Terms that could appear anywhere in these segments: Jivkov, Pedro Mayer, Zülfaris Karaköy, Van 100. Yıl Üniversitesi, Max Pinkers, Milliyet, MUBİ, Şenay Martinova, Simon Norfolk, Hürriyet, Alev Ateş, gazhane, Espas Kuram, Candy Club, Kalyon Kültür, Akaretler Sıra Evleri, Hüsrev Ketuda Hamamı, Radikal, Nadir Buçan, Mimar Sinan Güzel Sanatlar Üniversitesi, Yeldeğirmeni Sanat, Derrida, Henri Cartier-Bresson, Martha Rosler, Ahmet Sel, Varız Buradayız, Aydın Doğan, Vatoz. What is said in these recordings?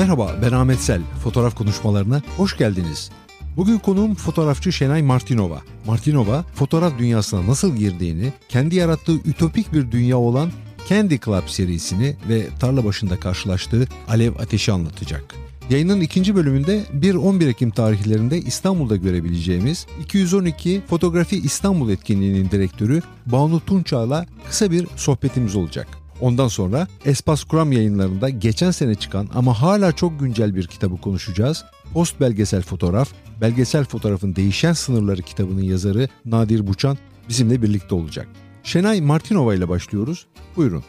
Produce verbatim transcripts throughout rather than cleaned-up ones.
Merhaba, ben Ahmet Sel. Fotoğraf konuşmalarına hoş geldiniz. Bugün konuğum fotoğrafçı Şenay Martinova. Martinova, fotoğraf dünyasına nasıl girdiğini, kendi yarattığı ütopik bir dünya olan Candy Club serisini ve tarla başında karşılaştığı Alev Ateş'i anlatacak. Yayının ikinci bölümünde bir on bir Ekim tarihlerinde İstanbul'da görebileceğimiz iki yüz on iki Photography İstanbul etkinliğinin direktörü Banu Tunça'yla kısa bir sohbetimiz olacak. Ondan sonra Espas Kuram yayınlarında geçen sene çıkan ama hala çok güncel bir kitabı konuşacağız. Post belgesel fotoğraf, belgesel fotoğrafın değişen sınırları kitabının yazarı Nadir Buçan bizimle birlikte olacak. Şenay Martinova ile başlıyoruz. Buyurun.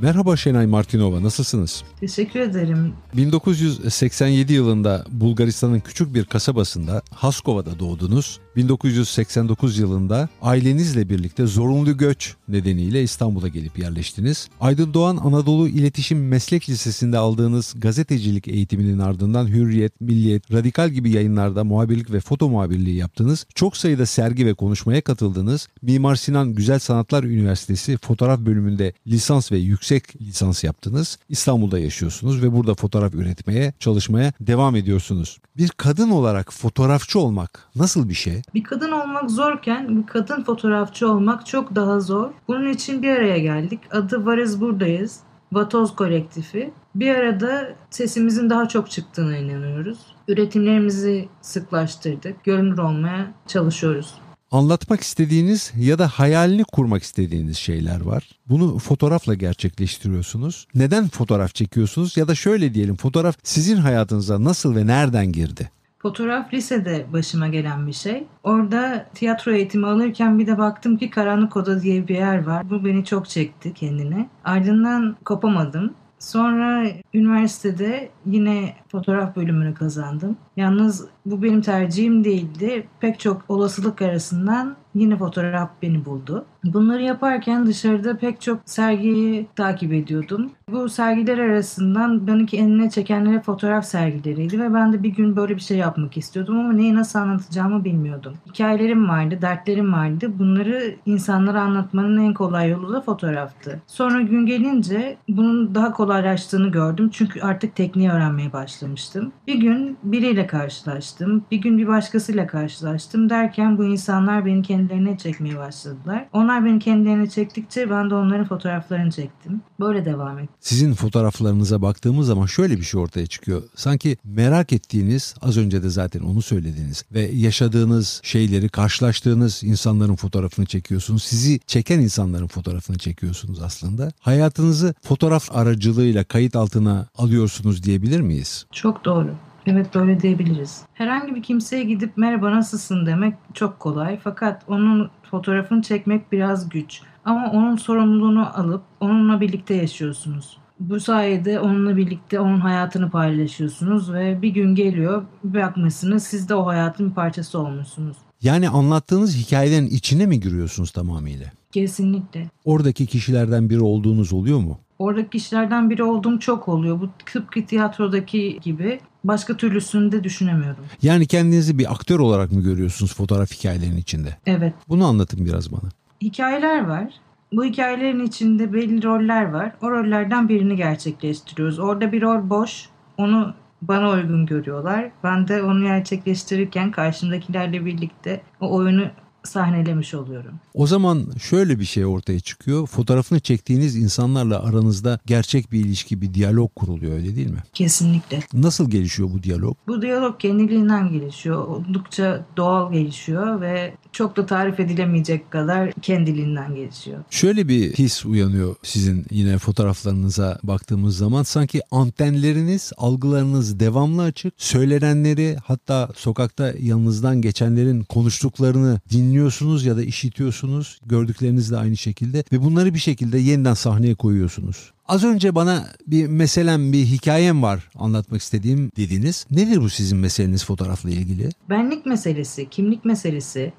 Merhaba Şenay Martinova, nasılsınız? Teşekkür ederim. bin dokuz yüz seksen yedi yılında Bulgaristan'ın küçük bir kasabasında Haskova'da doğdunuz. bin dokuz yüz seksen dokuz yılında ailenizle birlikte zorunlu göç nedeniyle İstanbul'a gelip yerleştiniz. Aydın Doğan Anadolu İletişim Meslek Lisesi'nde aldığınız gazetecilik eğitiminin ardından Hürriyet, Milliyet, Radikal gibi yayınlarda muhabirlik ve foto muhabirliği yaptınız. Çok sayıda sergi ve konuşmaya katıldınız. Mimar Sinan Güzel Sanatlar Üniversitesi Fotoğraf Bölümünde lisans ve yüksek lisans yaptınız. İstanbul'da yaşıyorsunuz ve burada fotoğraf üretmeye, çalışmaya devam ediyorsunuz. Bir kadın olarak fotoğrafçı olmak nasıl bir şey? Bir kadın olmak zorken bir kadın fotoğrafçı olmak çok daha zor. Bunun için bir araya geldik. Adı Varız Buradayız, Vatoz kolektifi. Bir arada sesimizin daha çok çıktığına inanıyoruz. Üretimlerimizi sıklaştırdık. Görünür olmaya çalışıyoruz. Anlatmak istediğiniz ya da hayalini kurmak istediğiniz şeyler var. Bunu fotoğrafla gerçekleştiriyorsunuz. Neden fotoğraf çekiyorsunuz? Ya da şöyle diyelim, fotoğraf sizin hayatınıza nasıl ve nereden girdi? Fotoğraf lisede başıma gelen bir şey. Orada tiyatro eğitimi alırken bir de baktım ki Karanlık Oda diye bir yer var. Bu beni çok çekti kendine. Ardından kopamadım. Sonra üniversitede yine fotoğraf bölümünü kazandım. Yalnız bu benim tercihim değildi. Pek çok olasılık arasından yine fotoğraf beni buldu. Bunları yaparken dışarıda pek çok sergiyi takip ediyordum. Bu sergiler arasından beni kendine çekenlere fotoğraf sergileriydi ve ben de bir gün böyle bir şey yapmak istiyordum ama neyi nasıl anlatacağımı bilmiyordum. Hikayelerim vardı, dertlerim vardı. Bunları insanlara anlatmanın en kolay yolu da fotoğraftı. Sonra gün gelince bunun daha kolaylaştığını gördüm. Çünkü artık tekniği öğrenmeye başlamıştım. Bir gün biriyle karşılaştım. Bir gün bir başkasıyla karşılaştım derken bu insanlar beni kendilerine çekmeye başladılar. Onlar beni kendilerine çektikçe ben de onların fotoğraflarını çektim. Böyle devam ettim. Sizin fotoğraflarınıza baktığımız zaman şöyle bir şey ortaya çıkıyor. Sanki merak ettiğiniz, az önce de zaten onu söylediniz ve yaşadığınız şeyleri, karşılaştığınız insanların fotoğrafını çekiyorsunuz. Sizi çeken insanların fotoğrafını çekiyorsunuz aslında. Hayatınızı fotoğraf aracılığıyla kayıt altına alıyorsunuz diyebilir miyiz? Çok doğru. Evet, böyle diyebiliriz. Herhangi bir kimseye gidip merhaba nasılsın demek çok kolay. Fakat onun fotoğrafını çekmek biraz güç. Ama onun sorumluluğunu alıp onunla birlikte yaşıyorsunuz. Bu sayede onunla birlikte onun hayatını paylaşıyorsunuz ve bir gün geliyor, bakmışsınız siz de o hayatın bir parçası olmuşsunuz. Yani anlattığınız hikayelerin içine mi giriyorsunuz tamamıyla? Kesinlikle. Oradaki kişilerden biri olduğunuz oluyor mu? Oradaki kişilerden biri olduğum çok oluyor. Bu tıpkı tiyatrodaki gibi. Başka türlüsünü de düşünemiyorum. Yani kendinizi bir aktör olarak mı görüyorsunuz fotoğraf hikayelerinin içinde? Evet. Bunu anlatın biraz bana. Hikayeler var. Bu hikayelerin içinde belli roller var. O rollerden birini gerçekleştiriyoruz. Orada bir rol boş. Onu bana uygun görüyorlar. Ben de onu gerçekleştirirken karşımdakilerle birlikte o oyunu sahnelemiş oluyorum. O zaman şöyle bir şey ortaya çıkıyor. Fotoğrafını çektiğiniz insanlarla aranızda gerçek bir ilişki, bir diyalog kuruluyor, öyle değil mi? Kesinlikle. Nasıl gelişiyor bu diyalog? Bu diyalog kendiliğinden gelişiyor. Oldukça doğal gelişiyor ve çok da tarif edilemeyecek kadar kendiliğinden gelişiyor. Şöyle bir his uyanıyor sizin yine fotoğraflarınıza baktığımız zaman. Sanki antenleriniz, algılarınız devamlı açık. Söylenenleri, hatta sokakta yanınızdan geçenlerin konuştuklarını dinliyorsunuz. Dinliyorsunuz ya da işitiyorsunuz, gördüklerinizle aynı şekilde ve bunları bir şekilde yeniden sahneye koyuyorsunuz. Az önce bana bir meselem, bir hikayem var anlatmak istediğim dediniz. Nedir bu sizin meseleniz fotoğrafla ilgili? Benlik meselesi, kimlik meselesi,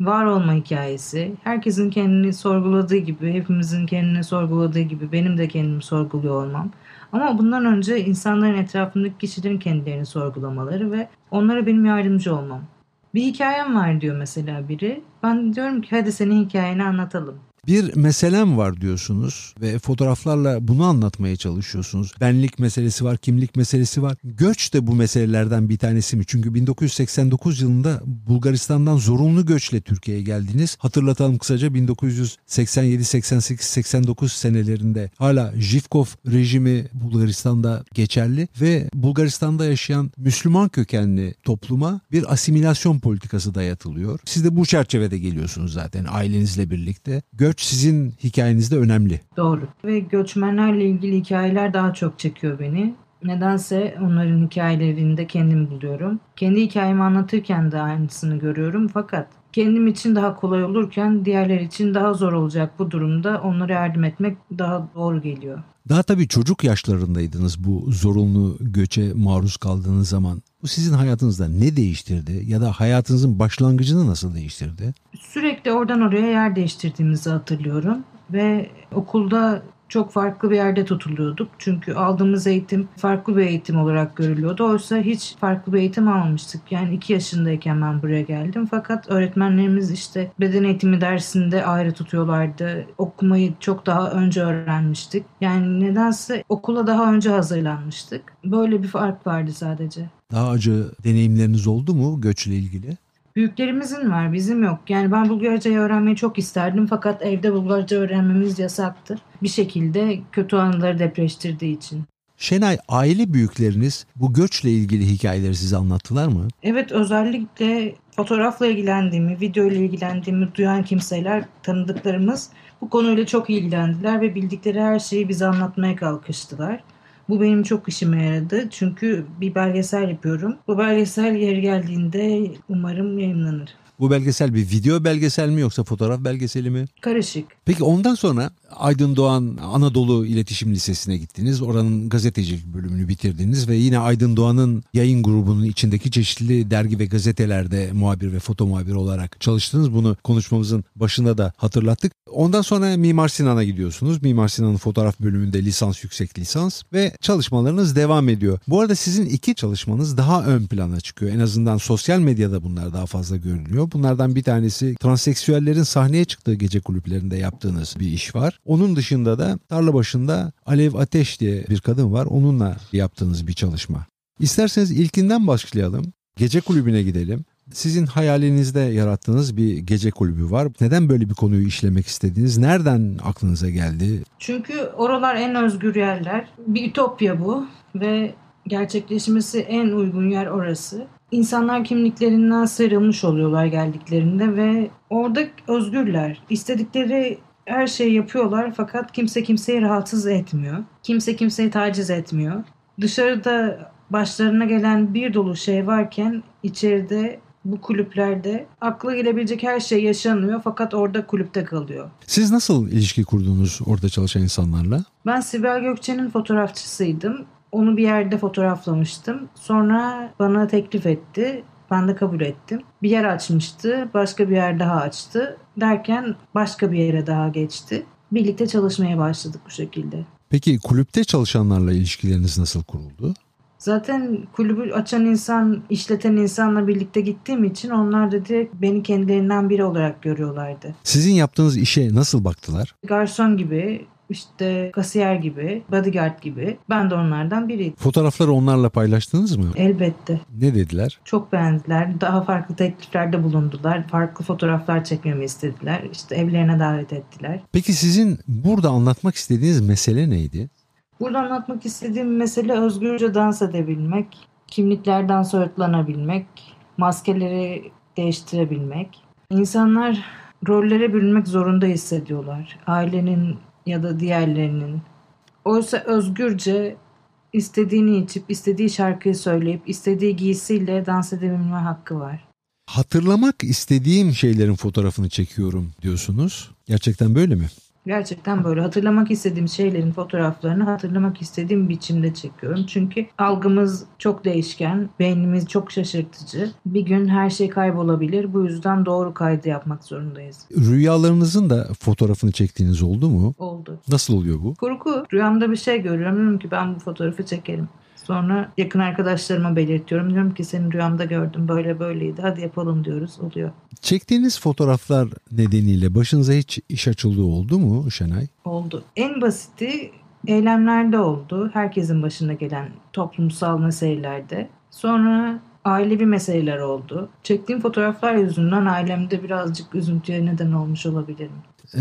var olma hikayesi. Herkesin kendini sorguladığı gibi, hepimizin kendini sorguladığı gibi benim de kendimi sorguluyor olmam. Ama bundan önce insanların, etrafındaki kişilerin kendilerini sorgulamaları ve onlara benim yardımcı olmam. Bir hikayem var diyor mesela biri. Ben diyorum ki hadi senin hikayeni anlatalım. Bir meselem var diyorsunuz ve fotoğraflarla bunu anlatmaya çalışıyorsunuz. Benlik meselesi var, kimlik meselesi var. Göç de bu meselelerden bir tanesi mi? Çünkü bin dokuz yüz seksen dokuz yılında Bulgaristan'dan zorunlu göçle Türkiye'ye geldiniz. Hatırlatalım kısaca bin dokuz yüz seksen yedi, seksen sekiz, seksen dokuz senelerinde hala Jivkov rejimi Bulgaristan'da geçerli ve Bulgaristan'da yaşayan Müslüman kökenli topluma bir asimilasyon politikası dayatılıyor. Siz de bu çerçevede geliyorsunuz zaten ailenizle birlikte. Göç sizin hikayenizde önemli. Doğru. Ve göçmenlerle ilgili hikayeler daha çok çekiyor beni. Nedense onların hikayelerinde kendimi buluyorum. Kendi hikayemi anlatırken de aynısını görüyorum. Fakat kendim için daha kolay olurken diğerler için daha zor olacak bu durumda onlara yardım etmek daha doğru geliyor. Daha tabii çocuk yaşlarındaydınız bu zorunlu göçe maruz kaldığınız zaman. Bu sizin hayatınızda ne değiştirdi ya da hayatınızın başlangıcını nasıl değiştirdi? Sürekli oradan oraya yer değiştirdiğimizi hatırlıyorum ve okulda çok farklı bir yerde tutuluyorduk. Çünkü aldığımız eğitim farklı bir eğitim olarak görülüyordu. Oysa hiç farklı bir eğitim almamıştık. Yani iki yaşındayken ben buraya geldim. Fakat öğretmenlerimiz işte beden eğitimi dersinde ayrı tutuyorlardı. Okumayı çok daha önce öğrenmiştik. Yani nedense okula daha önce hazırlanmıştık. Böyle bir fark vardı sadece. Daha acı deneyimleriniz oldu mu göçle ilgili? Büyüklerimizin var, bizim yok. Yani ben Bulgarca'yı öğrenmeyi çok isterdim fakat evde Bulgarca öğrenmemiz yasaktı. Bir şekilde kötü anıları depreştirdiği için. Şenay, aile büyükleriniz bu göçle ilgili hikayeleri size anlattılar mı? Evet, özellikle fotoğrafla ilgilendiğimi, videoyla ilgilendiğimi duyan kimseler, tanıdıklarımız bu konuyla çok ilgilendiler ve bildikleri her şeyi bize anlatmaya kalkıştılar. Bu benim çok işime yaradı çünkü bir belgesel yapıyorum. Bu belgesel yeri geldiğinde umarım yayınlanır. Bu belgesel bir video belgesel mi yoksa fotoğraf belgeseli mi? Karışık. Peki ondan sonra Aydın Doğan Anadolu İletişim Lisesi'ne gittiniz. Oranın gazetecilik bölümünü bitirdiniz ve yine Aydın Doğan'ın yayın grubunun içindeki çeşitli dergi ve gazetelerde muhabir ve foto muhabiri olarak çalıştınız. Bunu konuşmamızın başında da hatırlattık. Ondan sonra Mimar Sinan'a gidiyorsunuz. Mimar Sinan'ın fotoğraf bölümünde lisans, yüksek lisans ve çalışmalarınız devam ediyor. Bu arada sizin iki çalışmanız daha ön plana çıkıyor. En azından sosyal medyada bunlar daha fazla görünüyor. Bunlardan bir tanesi transseksüellerin sahneye çıktığı gece kulüplerinde yaptığınız bir iş var. Onun dışında da tarla başında Alev Ateş diye bir kadın var. Onunla yaptığınız bir çalışma. İsterseniz ilkinden başlayalım. Gece kulübüne gidelim. Sizin hayalinizde yarattığınız bir gece kulübü var. Neden böyle bir konuyu işlemek istediniz? Nereden aklınıza geldi? Çünkü oralar en özgür yerler. Bir ütopya bu ve gerçekleşmesi en uygun yer orası. İnsanlar kimliklerinden sıyrılmış oluyorlar geldiklerinde ve orada özgürler. İstedikleri her şeyi yapıyorlar fakat kimse kimseyi rahatsız etmiyor. Kimse kimseyi taciz etmiyor. Dışarıda başlarına gelen bir dolu şey varken içeride bu kulüplerde akla gelebilecek her şey yaşanıyor fakat orada kulüpte kalıyor. Siz nasıl ilişki kurdunuz orada çalışan insanlarla? Ben Sibel Gökçen'in fotoğrafçısıydım. Onu bir yerde fotoğraflamıştım. Sonra bana teklif etti. Ben de kabul ettim. Bir yer açmıştı. Başka bir yer daha açtı. Derken başka bir yere daha geçti. Birlikte çalışmaya başladık bu şekilde. Peki kulüpte çalışanlarla ilişkileriniz nasıl kuruldu? Zaten kulübü açan insan, işleten insanla birlikte gittiğim için onlar da direkt beni kendilerinden biri olarak görüyorlardı. Sizin yaptığınız işe nasıl baktılar? Garson gibi, İşte kasiyer gibi, bodyguard gibi. Ben de onlardan biriydim. Fotoğrafları onlarla paylaştınız mı? Elbette. Ne dediler? Çok beğendiler. Daha farklı tekliflerde bulundular. Farklı fotoğraflar çekmemi istediler. İşte evlerine davet ettiler. Peki sizin burada anlatmak istediğiniz mesele neydi? Burada anlatmak istediğim mesele özgürce dans edebilmek, kimliklerden soyutlanabilmek, maskeleri değiştirebilmek. İnsanlar rollere bürünmek zorunda hissediyorlar. Ailenin ya da diğerlerinin. Oysa özgürce istediğini içip, istediği şarkıyı söyleyip, istediği giysiyle dans edebilme hakkı var. Hatırlamak istediğim şeylerin fotoğrafını çekiyorum diyorsunuz. Gerçekten böyle mi? Gerçekten böyle. Hatırlamak istediğim şeylerin fotoğraflarını hatırlamak istediğim biçimde çekiyorum. Çünkü algımız çok değişken, beynimiz çok şaşırtıcı. Bir gün her şey kaybolabilir. Bu yüzden doğru kaydı yapmak zorundayız. Rüyalarınızın da fotoğrafını çektiğiniz oldu mu? Oldu. Nasıl oluyor bu? Korku. Rüyamda bir şey görüyorum. Diyorum ki ben bu fotoğrafı çekerim. Sonra yakın arkadaşlarıma belirtiyorum. Diyorum ki seni rüyamda gördüm, böyle böyleydi, hadi yapalım diyoruz, oluyor. Çektiğiniz fotoğraflar nedeniyle başınıza hiç iş açıldığı oldu mu Şenay? Oldu. En basiti eylemlerde oldu. Herkesin başına gelen toplumsal meselelerde. Sonra ailevi meseleler oldu. Çektiğim fotoğraflar yüzünden ailemde birazcık üzüntüye neden olmuş olabilirim.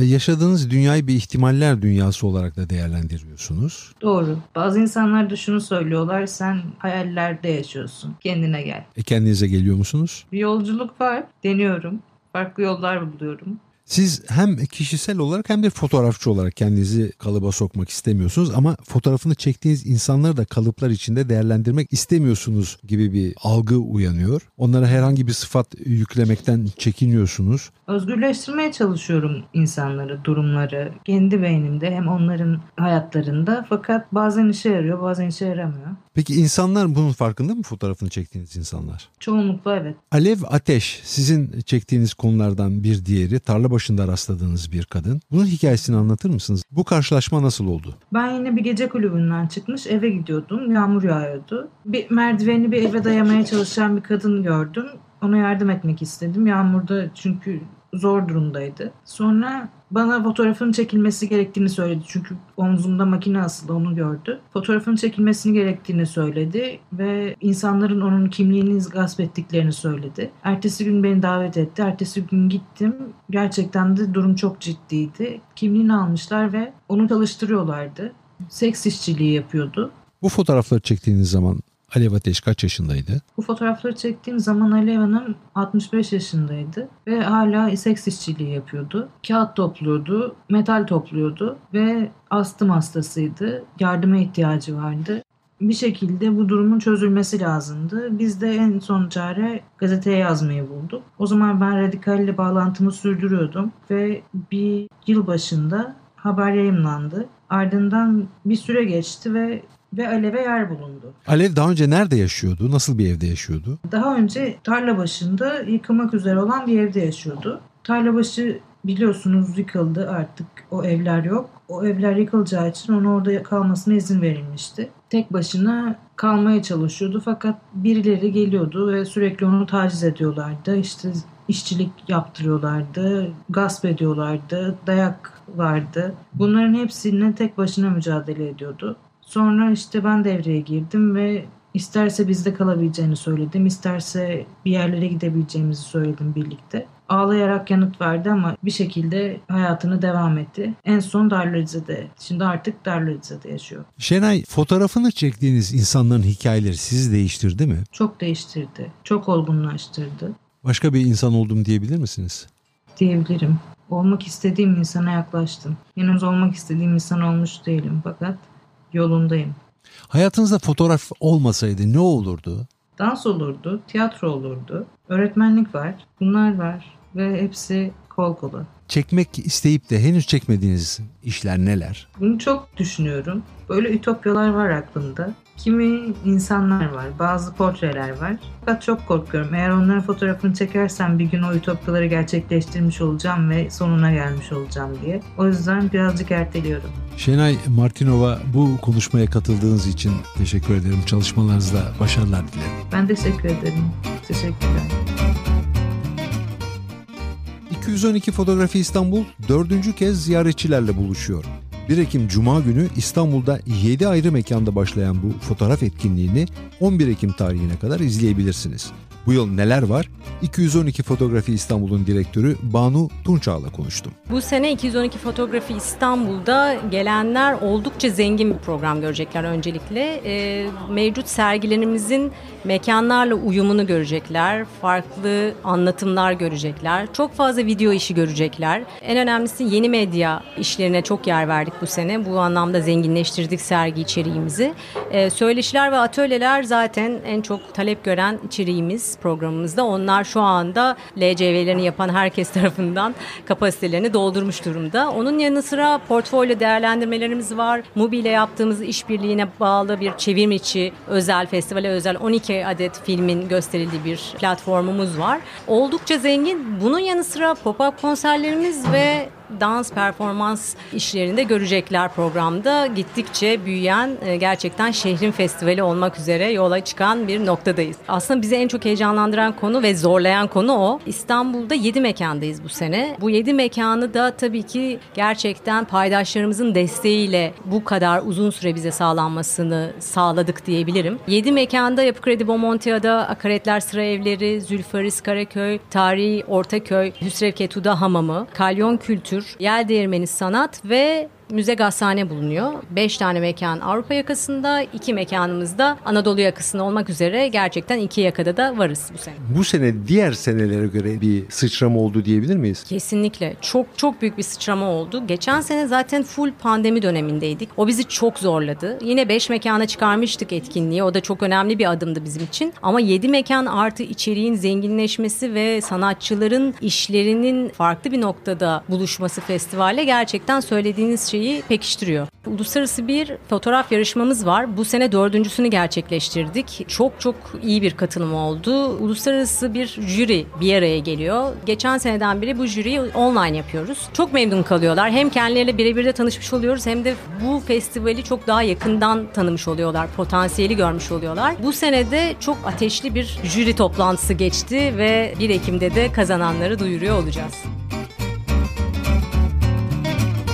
Yaşadığınız dünyayı bir ihtimaller dünyası olarak da değerlendiriyorsunuz. Doğru. Bazı insanlar da şunu söylüyorlar, sen hayallerde yaşıyorsun, kendine gel. E kendinize geliyor musunuz? Bir yolculuk var, deniyorum. Farklı yollar buluyorum. Siz hem kişisel olarak hem de fotoğrafçı olarak kendinizi kalıba sokmak istemiyorsunuz ama fotoğrafını çektiğiniz insanları da kalıplar içinde değerlendirmek istemiyorsunuz gibi bir algı uyanıyor. Onlara herhangi bir sıfat yüklemekten çekiniyorsunuz. Özgürleştirmeye çalışıyorum insanları, durumları. Kendi beynimde hem onların hayatlarında, fakat bazen işe yarıyor, bazen işe yaramıyor. Peki insanlar bunun farkında mı, fotoğrafını çektiğiniz insanlar? Çoğunlukla evet. Alev Ateş sizin çektiğiniz konulardan bir diğeri, tarla başında rastladığınız bir kadın. Bunun hikayesini anlatır mısınız? Bu karşılaşma nasıl oldu? Ben yine bir gece kulübünden çıkmış eve gidiyordum. Yağmur yağıyordu. Bir merdiveni bir eve dayamaya çalışan bir kadın gördüm. Ona yardım etmek istedim. Yağmurda çünkü zor durumdaydı. Sonra bana fotoğrafın çekilmesi gerektiğini söyledi. Çünkü omzumda makine asılı, onu gördü. Fotoğrafın çekilmesini gerektiğini söyledi ve insanların onun kimliğini gasp ettiklerini söyledi. Ertesi gün beni davet etti. Ertesi gün gittim. Gerçekten de durum çok ciddiydi. Kimliğini almışlar ve onu çalıştırıyorlardı. Seks işçiliği yapıyordu. Bu fotoğrafları çektiğiniz zaman Alev Ateş kaç yaşındaydı? Bu fotoğrafları çektiğim zaman Alev Hanım altmış beş yaşındaydı ve hala seks işçiliği yapıyordu. Kağıt topluyordu, metal topluyordu ve astım hastasıydı. Yardıma ihtiyacı vardı. Bir şekilde bu durumun çözülmesi lazımdı. Biz de en son çare gazeteye yazmayı bulduk. O zaman ben Radikal ile bağlantımı sürdürüyordum ve bir yıl başında haber yayımlandı. Ardından bir süre geçti ve Ve Alev'e yer bulundu. Alev daha önce nerede yaşıyordu? Nasıl bir evde yaşıyordu? Daha önce tarla başında yıkılmak üzere olan bir evde yaşıyordu. Tarla başı biliyorsunuz yıkıldı, artık o evler yok. O evler yıkılacağı için onun orada kalmasına izin verilmişti. Tek başına kalmaya çalışıyordu fakat birileri geliyordu ve sürekli onu taciz ediyorlardı. İşte işçilik yaptırıyorlardı, gasp ediyorlardı, dayak vardı. Bunların hepsine tek başına mücadele ediyordu. Sonra işte ben devreye girdim ve isterse bizde kalabileceğini söyledim, isterse bir yerlere gidebileceğimizi söyledim birlikte. Ağlayarak yanıt verdi ama bir şekilde hayatını devam etti. En son Darülizze'de, şimdi artık Darülizze'de yaşıyor. Şenay, fotoğrafını çektiğiniz insanların hikayeleri sizi değiştirdi mi? Çok değiştirdi, çok olgunlaştırdı. Başka bir insan oldum diyebilir misiniz? Diyebilirim. Olmak istediğim insana yaklaştım. Henüz olmak istediğim insan olmuş değilim fakat yolundayım. Hayatınızda fotoğraf olmasaydı ne olurdu? Dans olurdu, tiyatro olurdu, öğretmenlik var, bunlar var ve hepsi kol kola. Çekmek isteyip de henüz çekmediğiniz işler neler? Bunu çok düşünüyorum. Böyle ütopyalar var aklımda. Kimi insanlar var, bazı portreler var. Fakat çok korkuyorum. Eğer onların fotoğrafını çekersem bir gün o ütopyaları gerçekleştirmiş olacağım ve sonuna gelmiş olacağım diye. O yüzden birazcık erteliyorum. Şenay Martinova, bu konuşmaya katıldığınız için teşekkür ederim. Çalışmalarınızda başarılar dilerim. Ben teşekkür ederim. Teşekkürler. iki yüz on iki Photography İstanbul dördüncü kez ziyaretçilerle buluşuyor. bir Ekim Cuma günü İstanbul'da yedi ayrı mekanda başlayan bu fotoğraf etkinliğini on bir Ekim tarihine kadar izleyebilirsiniz. Bu yıl neler var? iki yüz on iki Fotoğrafı İstanbul'un direktörü Banu Tunçağ'la konuştum. Bu sene iki yüz on iki Fotoğrafı İstanbul'da gelenler oldukça zengin bir program görecekler öncelikle. E, mevcut sergilerimizin mekanlarla uyumunu görecekler, farklı anlatımlar görecekler, çok fazla video işi görecekler. En önemlisi yeni medya işlerine çok yer verdik bu sene. Bu anlamda zenginleştirdik sergi içeriğimizi. E, söyleşiler ve atölyeler zaten en çok talep gören içeriğimiz. Programımızda onlar şu anda L C V'lerini yapan herkes tarafından kapasitelerini doldurmuş durumda. Onun yanı sıra portfolyo değerlendirmelerimiz var. MUBİ ile yaptığımız işbirliğine bağlı bir çevrim içi özel, festivale özel on iki adet filmin gösterildiği bir platformumuz var. Oldukça zengin. Bunun yanı sıra pop-up konserlerimiz ve dans, performans işlerinde görecekler programda. Gittikçe büyüyen, gerçekten şehrin festivali olmak üzere yola çıkan bir noktadayız. Aslında bizi en çok heyecanlandıran konu ve zorlayan konu o. İstanbul'da yedi mekandayız bu sene. Bu yedi mekanı da tabii ki gerçekten paydaşlarımızın desteğiyle bu kadar uzun süre bize sağlanmasını sağladık diyebilirim. yedi mekanda Yapı Kredi Bomontia'da Akaretler Sıra Evleri, Zülfaris Karaköy, Tarihi Ortaköy, Hüsrev Ketuda Hamamı, Kalyon Kültür, Yeldeğirmeni Sanat ve Müze Gazhane bulunuyor. beş tane mekan Avrupa yakasında, iki mekanımız da Anadolu yakasında olmak üzere gerçekten iki yakada da varız bu sene. Bu sene diğer senelere göre bir sıçrama oldu diyebilir miyiz? Kesinlikle. Çok çok büyük bir sıçrama oldu. Geçen sene zaten full pandemi dönemindeydik. O bizi çok zorladı. Yine beş mekana çıkarmıştık etkinliği. O da çok önemli bir adımdı bizim için. Ama yedi mekan artı içeriğin zenginleşmesi ve sanatçıların işlerinin farklı bir noktada buluşması festivale gerçekten söylediğiniz şey pekiştiriyor. Uluslararası bir fotoğraf yarışmamız var. Bu sene dördüncüsünü gerçekleştirdik. Çok çok iyi bir katılım oldu. Uluslararası bir jüri bir araya geliyor. Geçen seneden beri bu jüriyi online yapıyoruz. Çok memnun kalıyorlar. Hem kendileriyle birebir de tanışmış oluyoruz hem de bu festivali çok daha yakından tanımış oluyorlar. Potansiyeli görmüş oluyorlar. Bu sene de çok ateşli bir jüri toplantısı geçti ve bir Ekim'de de kazananları duyuruyor olacağız.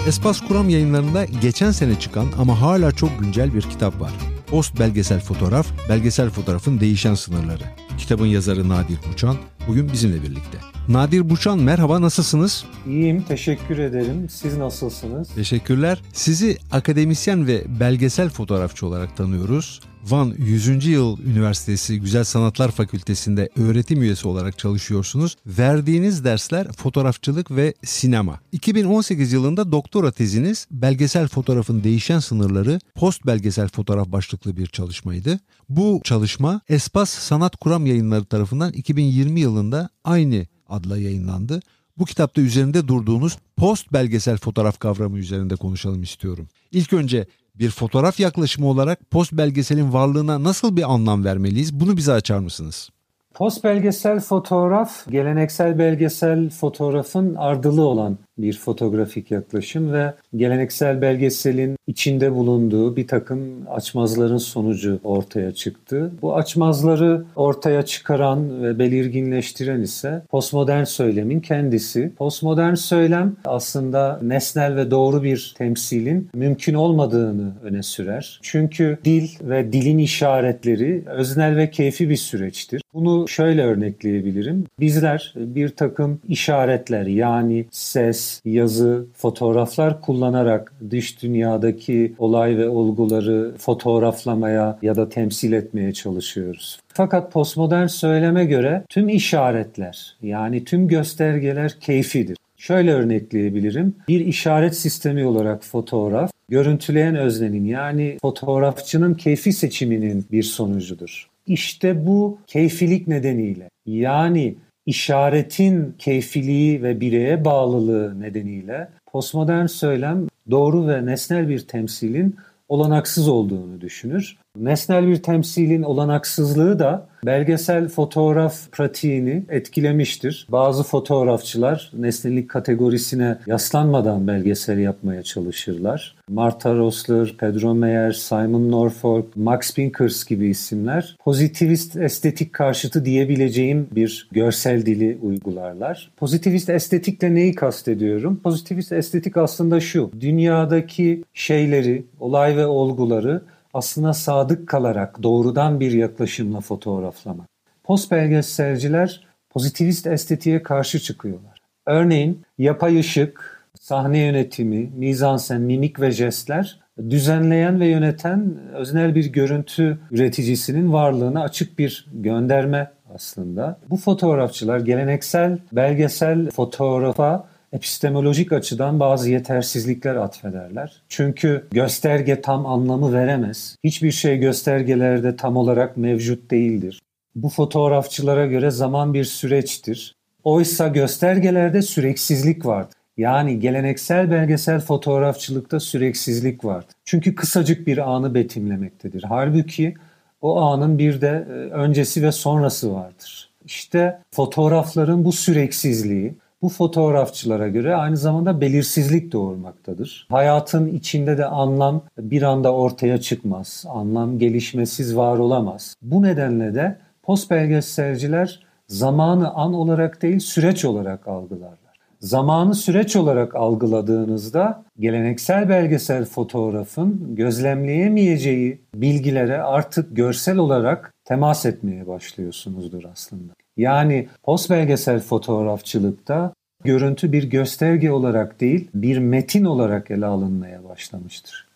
Espas Kuram yayınlarında geçen sene çıkan ama hala çok güncel bir kitap var. Post belgesel fotoğraf, belgesel fotoğrafın değişen sınırları. Kitabın yazarı Nadir Buçan bugün bizimle birlikte. Nadir Buçan merhaba, nasılsınız? İyiyim, teşekkür ederim. Siz nasılsınız? Teşekkürler. Sizi akademisyen ve belgesel fotoğrafçı olarak tanıyoruz. Van yüzüncü. Yıl Üniversitesi Güzel Sanatlar Fakültesi'nde öğretim üyesi olarak çalışıyorsunuz. Verdiğiniz dersler fotoğrafçılık ve sinema. iki bin on sekiz yılında doktora teziniz belgesel fotoğrafın değişen sınırları post belgesel fotoğraf başlıklı bir çalışmaydı. Bu çalışma Espas Sanat Kuram Yayınları tarafından iki bin yirmi yılında aynı adla yayınlandı. Bu kitapta üzerinde durduğunuz post belgesel fotoğraf kavramı üzerinde konuşalım istiyorum. İlk önce bir fotoğraf yaklaşımı olarak post belgeselin varlığına nasıl bir anlam vermeliyiz? Bunu bize açar mısınız? Post belgesel fotoğraf, geleneksel belgesel fotoğrafın ardılı olan bir fotografik yaklaşım ve geleneksel belgeselin içinde bulunduğu bir takım açmazların sonucu ortaya çıktı. Bu açmazları ortaya çıkaran ve belirginleştiren ise postmodern söylemin kendisi. Postmodern söylem aslında nesnel ve doğru bir temsilin mümkün olmadığını öne sürer. Çünkü dil ve dilin işaretleri öznel ve keyfi bir süreçtir. Bunu şöyle örnekleyebilirim. Bizler bir takım işaretler, yani ses, yazı, fotoğraflar kullanarak dış dünyadaki olay ve olguları fotoğraflamaya ya da temsil etmeye çalışıyoruz. Fakat postmodern söyleme göre tüm işaretler, yani tüm göstergeler keyfidir. Şöyle örnekleyebilirim. Bir işaret sistemi olarak fotoğraf, görüntüleyen öznenin, yani fotoğrafçının keyfi seçiminin bir sonucudur. İşte bu keyfilik nedeniyle, yani İşaretin keyfiliği ve bireye bağlılığı nedeniyle postmodern söylem doğru ve nesnel bir temsilin olanaksız olduğunu düşünür. Nesnel bir temsilin olanaksızlığı da belgesel fotoğraf pratiğini etkilemiştir. Bazı fotoğrafçılar nesnelik kategorisine yaslanmadan belgesel yapmaya çalışırlar. Martha Rosler, Pedro Mayer, Simon Norfolk, Max Pinkers gibi isimler pozitivist estetik karşıtı diyebileceğim bir görsel dili uygularlar. Pozitivist estetikle neyi kastediyorum? Pozitivist estetik aslında şu: dünyadaki şeyleri, olay ve olguları aslına sadık kalarak doğrudan bir yaklaşımla fotoğraflamak. Post belgeselciler pozitivist estetiğe karşı çıkıyorlar. Örneğin yapay ışık, sahne yönetimi, mizansen, mimik ve jestler düzenleyen ve yöneten öznel bir görüntü üreticisinin varlığına açık bir gönderme aslında. Bu fotoğrafçılar geleneksel belgesel fotoğrafa epistemolojik açıdan bazı yetersizlikler atfederler. Çünkü gösterge tam anlamı veremez. Hiçbir şey göstergelerde tam olarak mevcut değildir. Bu fotoğrafçılara göre zaman bir süreçtir. Oysa göstergelerde süreksizlik vardır. Yani geleneksel belgesel fotoğrafçılıkta süreksizlik vardır. Çünkü kısacık bir anı betimlemektedir. Halbuki o anın bir de öncesi ve sonrası vardır. İşte fotoğrafların bu süreksizliği, Bu fotoğrafçılara göre aynı zamanda belirsizlik doğurmaktadır. Hayatın içinde de anlam bir anda ortaya çıkmaz. Anlam gelişmesiz var olamaz. Bu nedenle de postbelgeselciler zamanı an olarak değil süreç olarak algılarlar. Zamanı süreç olarak algıladığınızda geleneksel belgesel fotoğrafın gözlemleyemeyeceği bilgilere artık görsel olarak temas etmeye başlıyorsunuzdur aslında. Yani postbelgesel fotoğrafçılıkta görüntü bir gösterge olarak değil, bir metin olarak ele alınmaya başlamıştır.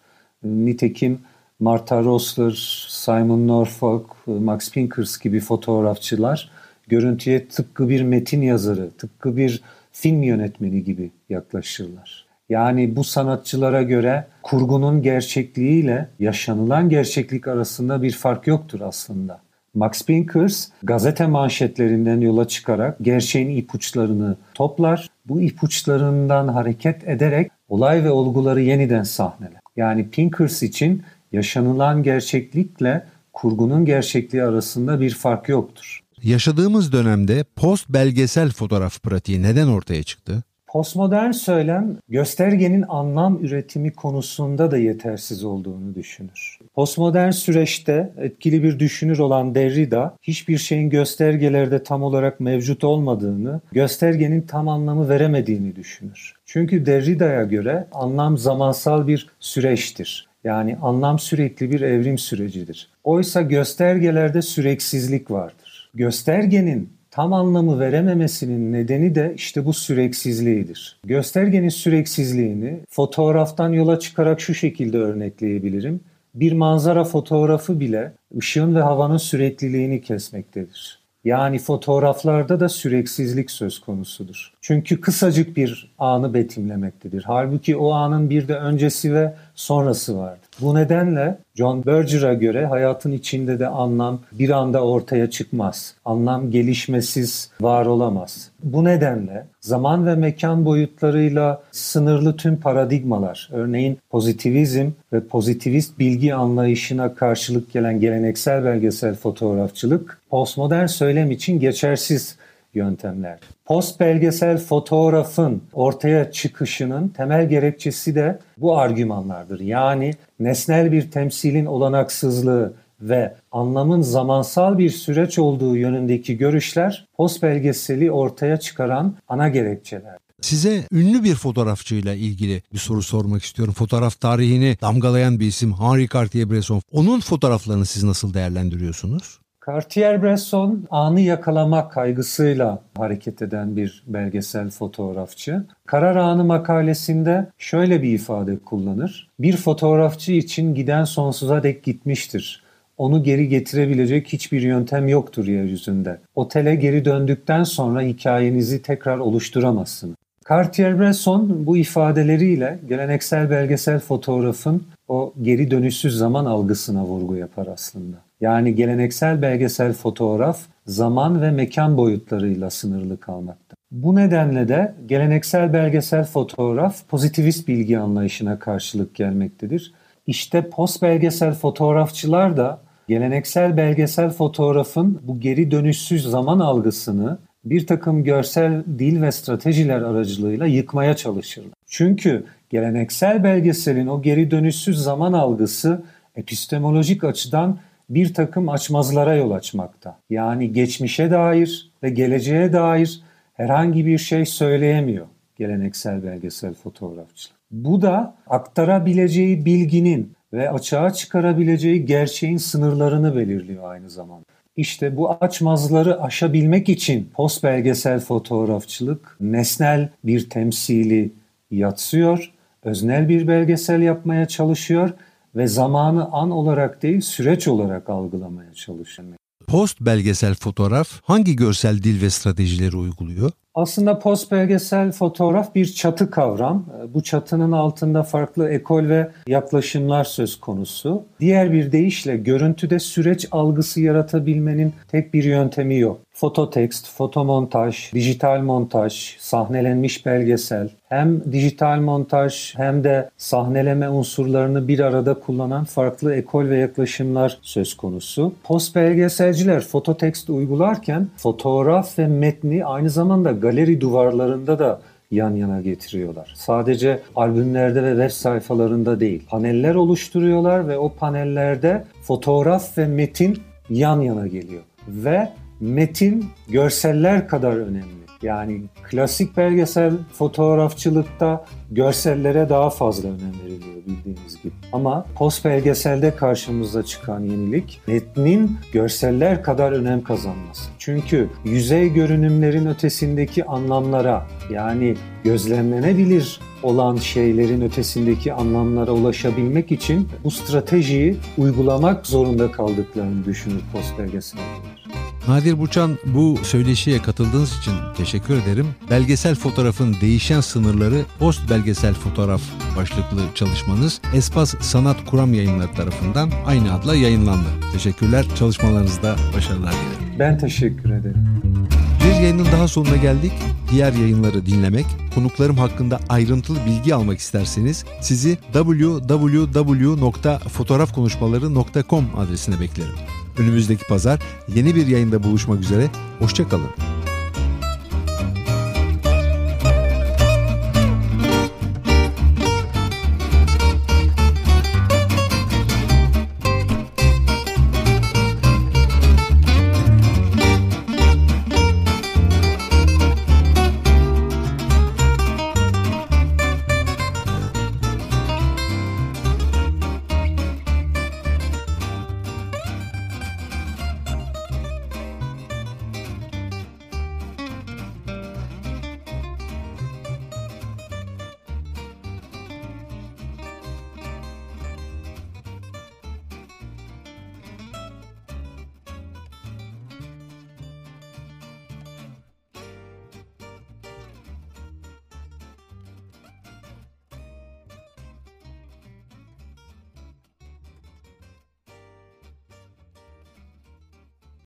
Nitekim Martha Rosler, Simon Norfolk, Max Pinkers gibi fotoğrafçılar görüntüye tıpkı bir metin yazarı, tıpkı bir film yönetmeni gibi yaklaşırlar. Yani bu sanatçılara göre kurgunun gerçekliğiyle yaşanılan gerçeklik arasında bir fark yoktur aslında. Max Pinkers gazete manşetlerinden yola çıkarak gerçeğin ipuçlarını toplar. Bu ipuçlarından hareket ederek olay ve olguları yeniden sahneler. Yani Pinkers için yaşanılan gerçeklikle kurgunun gerçekliği arasında bir fark yoktur. Yaşadığımız dönemde post belgesel fotoğraf pratiği neden ortaya çıktı? Postmodern söylem göstergenin anlam üretimi konusunda da yetersiz olduğunu düşünür. Postmodern süreçte etkili bir düşünür olan Derrida, hiçbir şeyin göstergelerde tam olarak mevcut olmadığını, göstergenin tam anlamı veremediğini düşünür. Çünkü Derrida'ya göre anlam zamansal bir süreçtir. Yani anlam sürekli bir evrim sürecidir. Oysa göstergelerde süreksizlik vardır. Göstergenin tam anlamı verememesinin nedeni de işte bu süreksizliğidir. Göstergenin süreksizliğini fotoğraftan yola çıkarak şu şekilde örnekleyebilirim. Bir manzara fotoğrafı bile ışığın ve havanın sürekliliğini kesmektedir. Yani fotoğraflarda da süreksizlik söz konusudur. Çünkü kısacık bir anı betimlemektedir. Halbuki o anın bir de öncesi ve sonrası vardır. Bu nedenle John Berger'a göre hayatın içinde de anlam bir anda ortaya çıkmaz. Anlam gelişmesiz var olamaz. Bu nedenle zaman ve mekan boyutlarıyla sınırlı tüm paradigmalar, örneğin pozitivizm ve pozitivist bilgi anlayışına karşılık gelen geleneksel belgesel fotoğrafçılık, postmodern söylem için geçersiz yöntemler. Post belgesel fotoğrafın ortaya çıkışının temel gerekçesi de bu argümanlardır. Yani nesnel bir temsilin olanaksızlığı ve anlamın zamansal bir süreç olduğu yönündeki görüşler post belgeseli ortaya çıkaran ana gerekçeler. Size ünlü bir fotoğrafçıyla ilgili bir soru sormak istiyorum. Fotoğraf tarihini damgalayan bir isim Henri Cartier-Bresson. Onun fotoğraflarını siz nasıl değerlendiriyorsunuz? Cartier-Bresson anı yakalama kaygısıyla hareket eden bir belgesel fotoğrafçı. Karar Anı makalesinde şöyle bir ifade kullanır. Bir fotoğrafçı için giden sonsuza dek gitmiştir. Onu geri getirebilecek hiçbir yöntem yoktur yeryüzünde. Otele geri döndükten sonra hikayenizi tekrar oluşturamazsınız. Cartier-Bresson bu ifadeleriyle geleneksel belgesel fotoğrafın o geri dönüşsüz zaman algısına vurgu yapar aslında. Yani geleneksel belgesel fotoğraf zaman ve mekan boyutlarıyla sınırlı kalmakta. Bu nedenle de geleneksel belgesel fotoğraf pozitivist bilgi anlayışına karşılık gelmektedir. İşte post belgesel fotoğrafçılar da geleneksel belgesel fotoğrafın bu geri dönüşsüz zaman algısını bir takım görsel dil ve stratejiler aracılığıyla yıkmaya çalışırlar. Çünkü geleneksel belgeselin o geri dönüşsüz zaman algısı epistemolojik açıdan bir takım açmazlara yol açmakta. Yani geçmişe dair ve geleceğe dair herhangi bir şey söyleyemiyor geleneksel belgesel fotoğrafçılar. Bu da aktarabileceği bilginin ve açığa çıkarabileceği gerçeğin sınırlarını belirliyor aynı zamanda. İşte bu açmazları aşabilmek için post belgesel fotoğrafçılık nesnel bir temsili yatsıyor, öznel bir belgesel yapmaya çalışıyor ve zamanı an olarak değil süreç olarak algılamaya çalışıyor. Post belgesel fotoğraf hangi görsel dil ve stratejileri uyguluyor? Aslında post belgesel fotoğraf bir çatı kavram. Bu çatının altında farklı ekol ve yaklaşımlar söz konusu. Diğer bir deyişle görüntüde süreç algısı yaratabilmenin tek bir yöntemi yok. fototekst, fotomontaj, dijital montaj, sahnelenmiş belgesel, hem dijital montaj hem de sahneleme unsurlarını bir arada kullanan farklı ekol ve yaklaşımlar söz konusu. Post belgeselciler fototekst uygularken fotoğraf ve metni aynı zamanda galeri duvarlarında da yan yana getiriyorlar. Sadece albümlerde ve web sayfalarında değil. Paneller oluşturuyorlar ve o panellerde fotoğraf ve metin yan yana geliyor. Ve metin görseller kadar önemli. Yani klasik belgesel fotoğrafçılıkta görsellere daha fazla önem veriliyor bildiğiniz gibi. Ama post belgeselde karşımıza çıkan yenilik metnin görseller kadar önem kazanması. Çünkü yüzey görünümlerin ötesindeki anlamlara, yani gözlemlenebilir olan şeylerin ötesindeki anlamlara ulaşabilmek için bu stratejiyi uygulamak zorunda kaldıklarını düşünür post belgeselciler. Nadir Buçan, bu söyleşiye katıldığınız için teşekkür ederim. Belgesel fotoğrafın değişen sınırları post belgesel fotoğraf başlıklı çalışmanız Espas Sanat Kuram Yayınları tarafından aynı adla yayınlandı. Teşekkürler, çalışmalarınızda başarılar dilerim. Ben teşekkür ederim. Bir yayının daha sonuna geldik. Diğer yayınları dinlemek, konuklarım hakkında ayrıntılı bilgi almak isterseniz sizi double-u double-u double-u nokta fotoğraf konuşmaları nokta com adresine beklerim. Önümüzdeki pazar yeni bir yayında buluşmak üzere. Hoşça kalın.